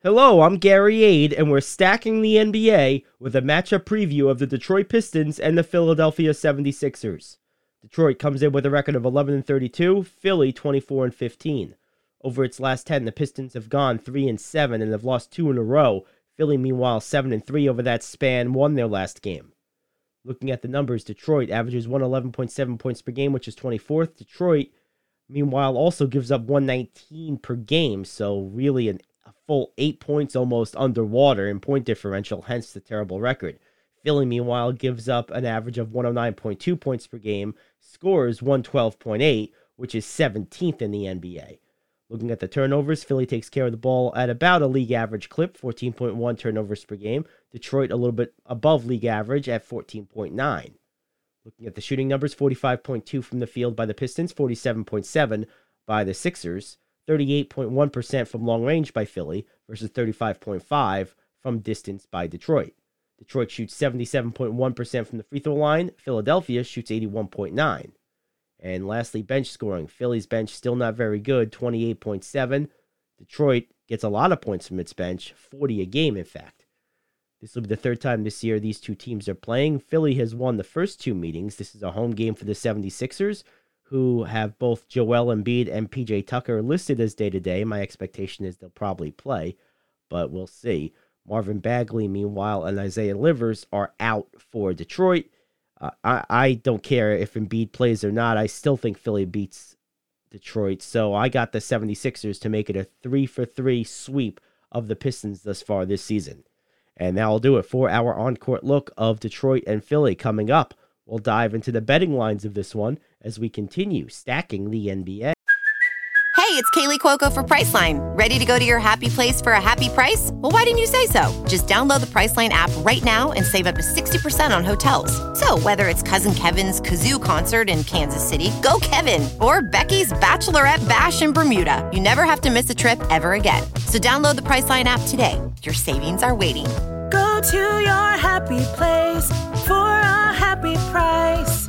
Hello, I'm Gary Aide, and we're stacking the NBA with a matchup preview of the Detroit Pistons and the Philadelphia 76ers. Detroit comes in with a record of 11-32, Philly 24-15. Over its last 10, the Pistons have gone 3-7 and have lost 2 in a row. Philly, meanwhile, 7-3 over that span, won their last game. Looking at the numbers, Detroit averages 111.7 points per game, which is 24th. Detroit, meanwhile, also gives up 119 per game, so really a full 8 points almost underwater in point differential, hence the terrible record. Philly, meanwhile, gives up an average of 109.2 points per game, scores 112.8, which is 17th in the NBA. Looking at the turnovers, Philly takes care of the ball at about a league average clip, 14.1 turnovers per game. Detroit a little bit above league average at 14.9. Looking at the shooting numbers, 45.2 from the field by the Pistons, 47.7 by the Sixers. 38.1% from long range by Philly versus 35.5% from distance by Detroit. Detroit shoots 77.1% from the free throw line. Philadelphia shoots 81.9%. And lastly, bench scoring. Philly's bench still not very good, 28.7%. Detroit gets a lot of points from its bench, 40 a game, in fact. This will be the third time this year these two teams are playing. Philly has won the first two meetings. This is a home game for the 76ers, who have both Joel Embiid and PJ Tucker listed as day-to-day. My expectation is they'll probably play, but we'll see. Marvin Bagley, meanwhile, and Isaiah Livers are out for Detroit. I don't care if Embiid plays or not. I still think Philly beats Detroit, so I got the 76ers to make it a 3-for-3 sweep of the Pistons thus far this season. And that'll do it for our on-court look of Detroit and Philly coming up. We'll dive into the betting lines of this one as we continue stacking the NBA. Hey, it's Kaylee Cuoco for Priceline. Ready to go to your happy place for a happy price? Well, why didn't you say so? Just download the Priceline app right now and save up to 60% on hotels. So whether it's Cousin Kevin's Kazoo Concert in Kansas City, go Kevin, or Becky's Bachelorette Bash in Bermuda, you never have to miss a trip ever again. So download the Priceline app today. Your savings are waiting. Go to your happy place for a happy price.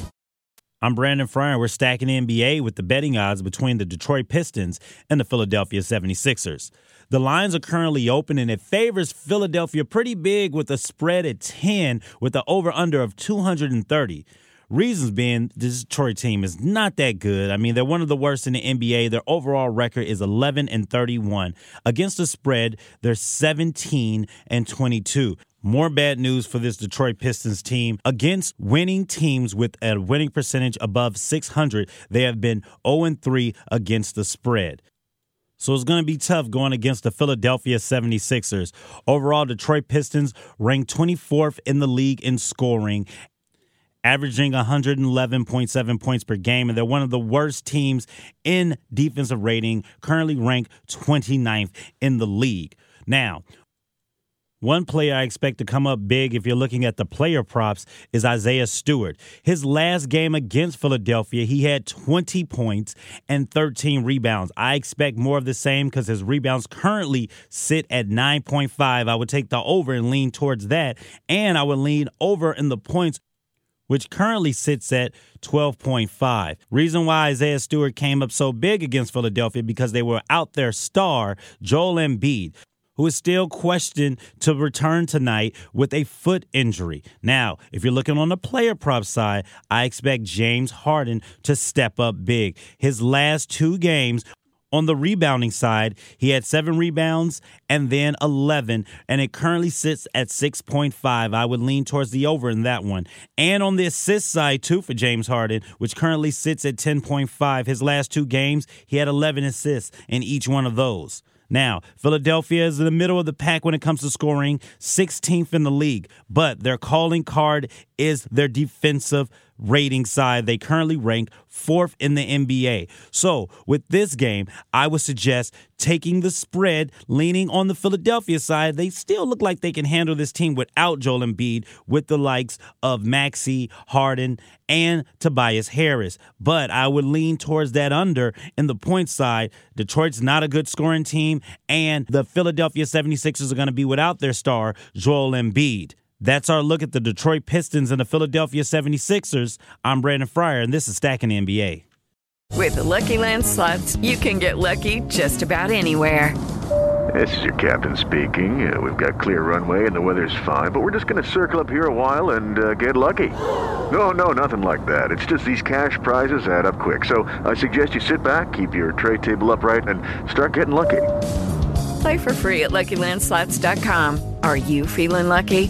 I'm Brandon Fryer. We're stacking the NBA with the betting odds between the Detroit Pistons and the Philadelphia 76ers. The lines are currently open, and it favors Philadelphia pretty big with a spread at 10 with an over-under of 230. Reasons being, this Detroit team is not that good. I mean, they're one of the worst in the NBA. Their overall record is 11-31. Against the spread, they're 17-22. More bad news for this Detroit Pistons team. Against winning teams with a winning percentage above 600, they have been 0-3 against the spread. So it's going to be tough going against the Philadelphia 76ers. Overall, Detroit Pistons ranked 24th in the league in scoring, averaging 111.7 points per game, and they're one of the worst teams in defensive rating, currently ranked 29th in the league. Now, one player I expect to come up big if you're looking at the player props is Isaiah Stewart. His last game against Philadelphia, he had 20 points and 13 rebounds. I expect more of the same because his rebounds currently sit at 9.5. I would take the over and lean towards that, and I would lean over in the points, which currently sits at 12.5. Reason why Isaiah Stewart came up so big against Philadelphia because they were out their star, Joel Embiid, who is still questioned to return tonight with a foot injury. Now, if you're looking on the player prop side, I expect James Harden to step up big. His last two games on the rebounding side, he had 7 rebounds and then 11, and it currently sits at 6.5. I would lean towards the over in that one. And on the assist side, too, for James Harden, which currently sits at 10.5. His last two games, he had 11 assists in each one of those. Now, Philadelphia is in the middle of the pack when it comes to scoring, 16th in the league, but their calling card is their defensive rating side. They currently rank 4th in the NBA. So, with this game, I would suggest taking the spread, leaning on the Philadelphia side. They still look like they can handle this team without Joel Embiid, with the likes of Maxey, Harden, and Tobias Harris. But I would lean towards that under in the point side. Detroit's not a good scoring team, and the Philadelphia 76ers are going to be without their star, Joel Embiid. That's our look at the Detroit Pistons and the Philadelphia 76ers. I'm Brandon Fryer, and this is Stacking the NBA. With the Lucky Land Slots, you can get lucky just about anywhere. This is your captain speaking. We've got clear runway and the weather's fine, but we're just going to circle up here a while and get lucky. No, nothing like that. It's just these cash prizes add up quick. So I suggest you sit back, keep your tray table upright, and start getting lucky. Play for free at LuckyLandSlots.com. Are you feeling lucky?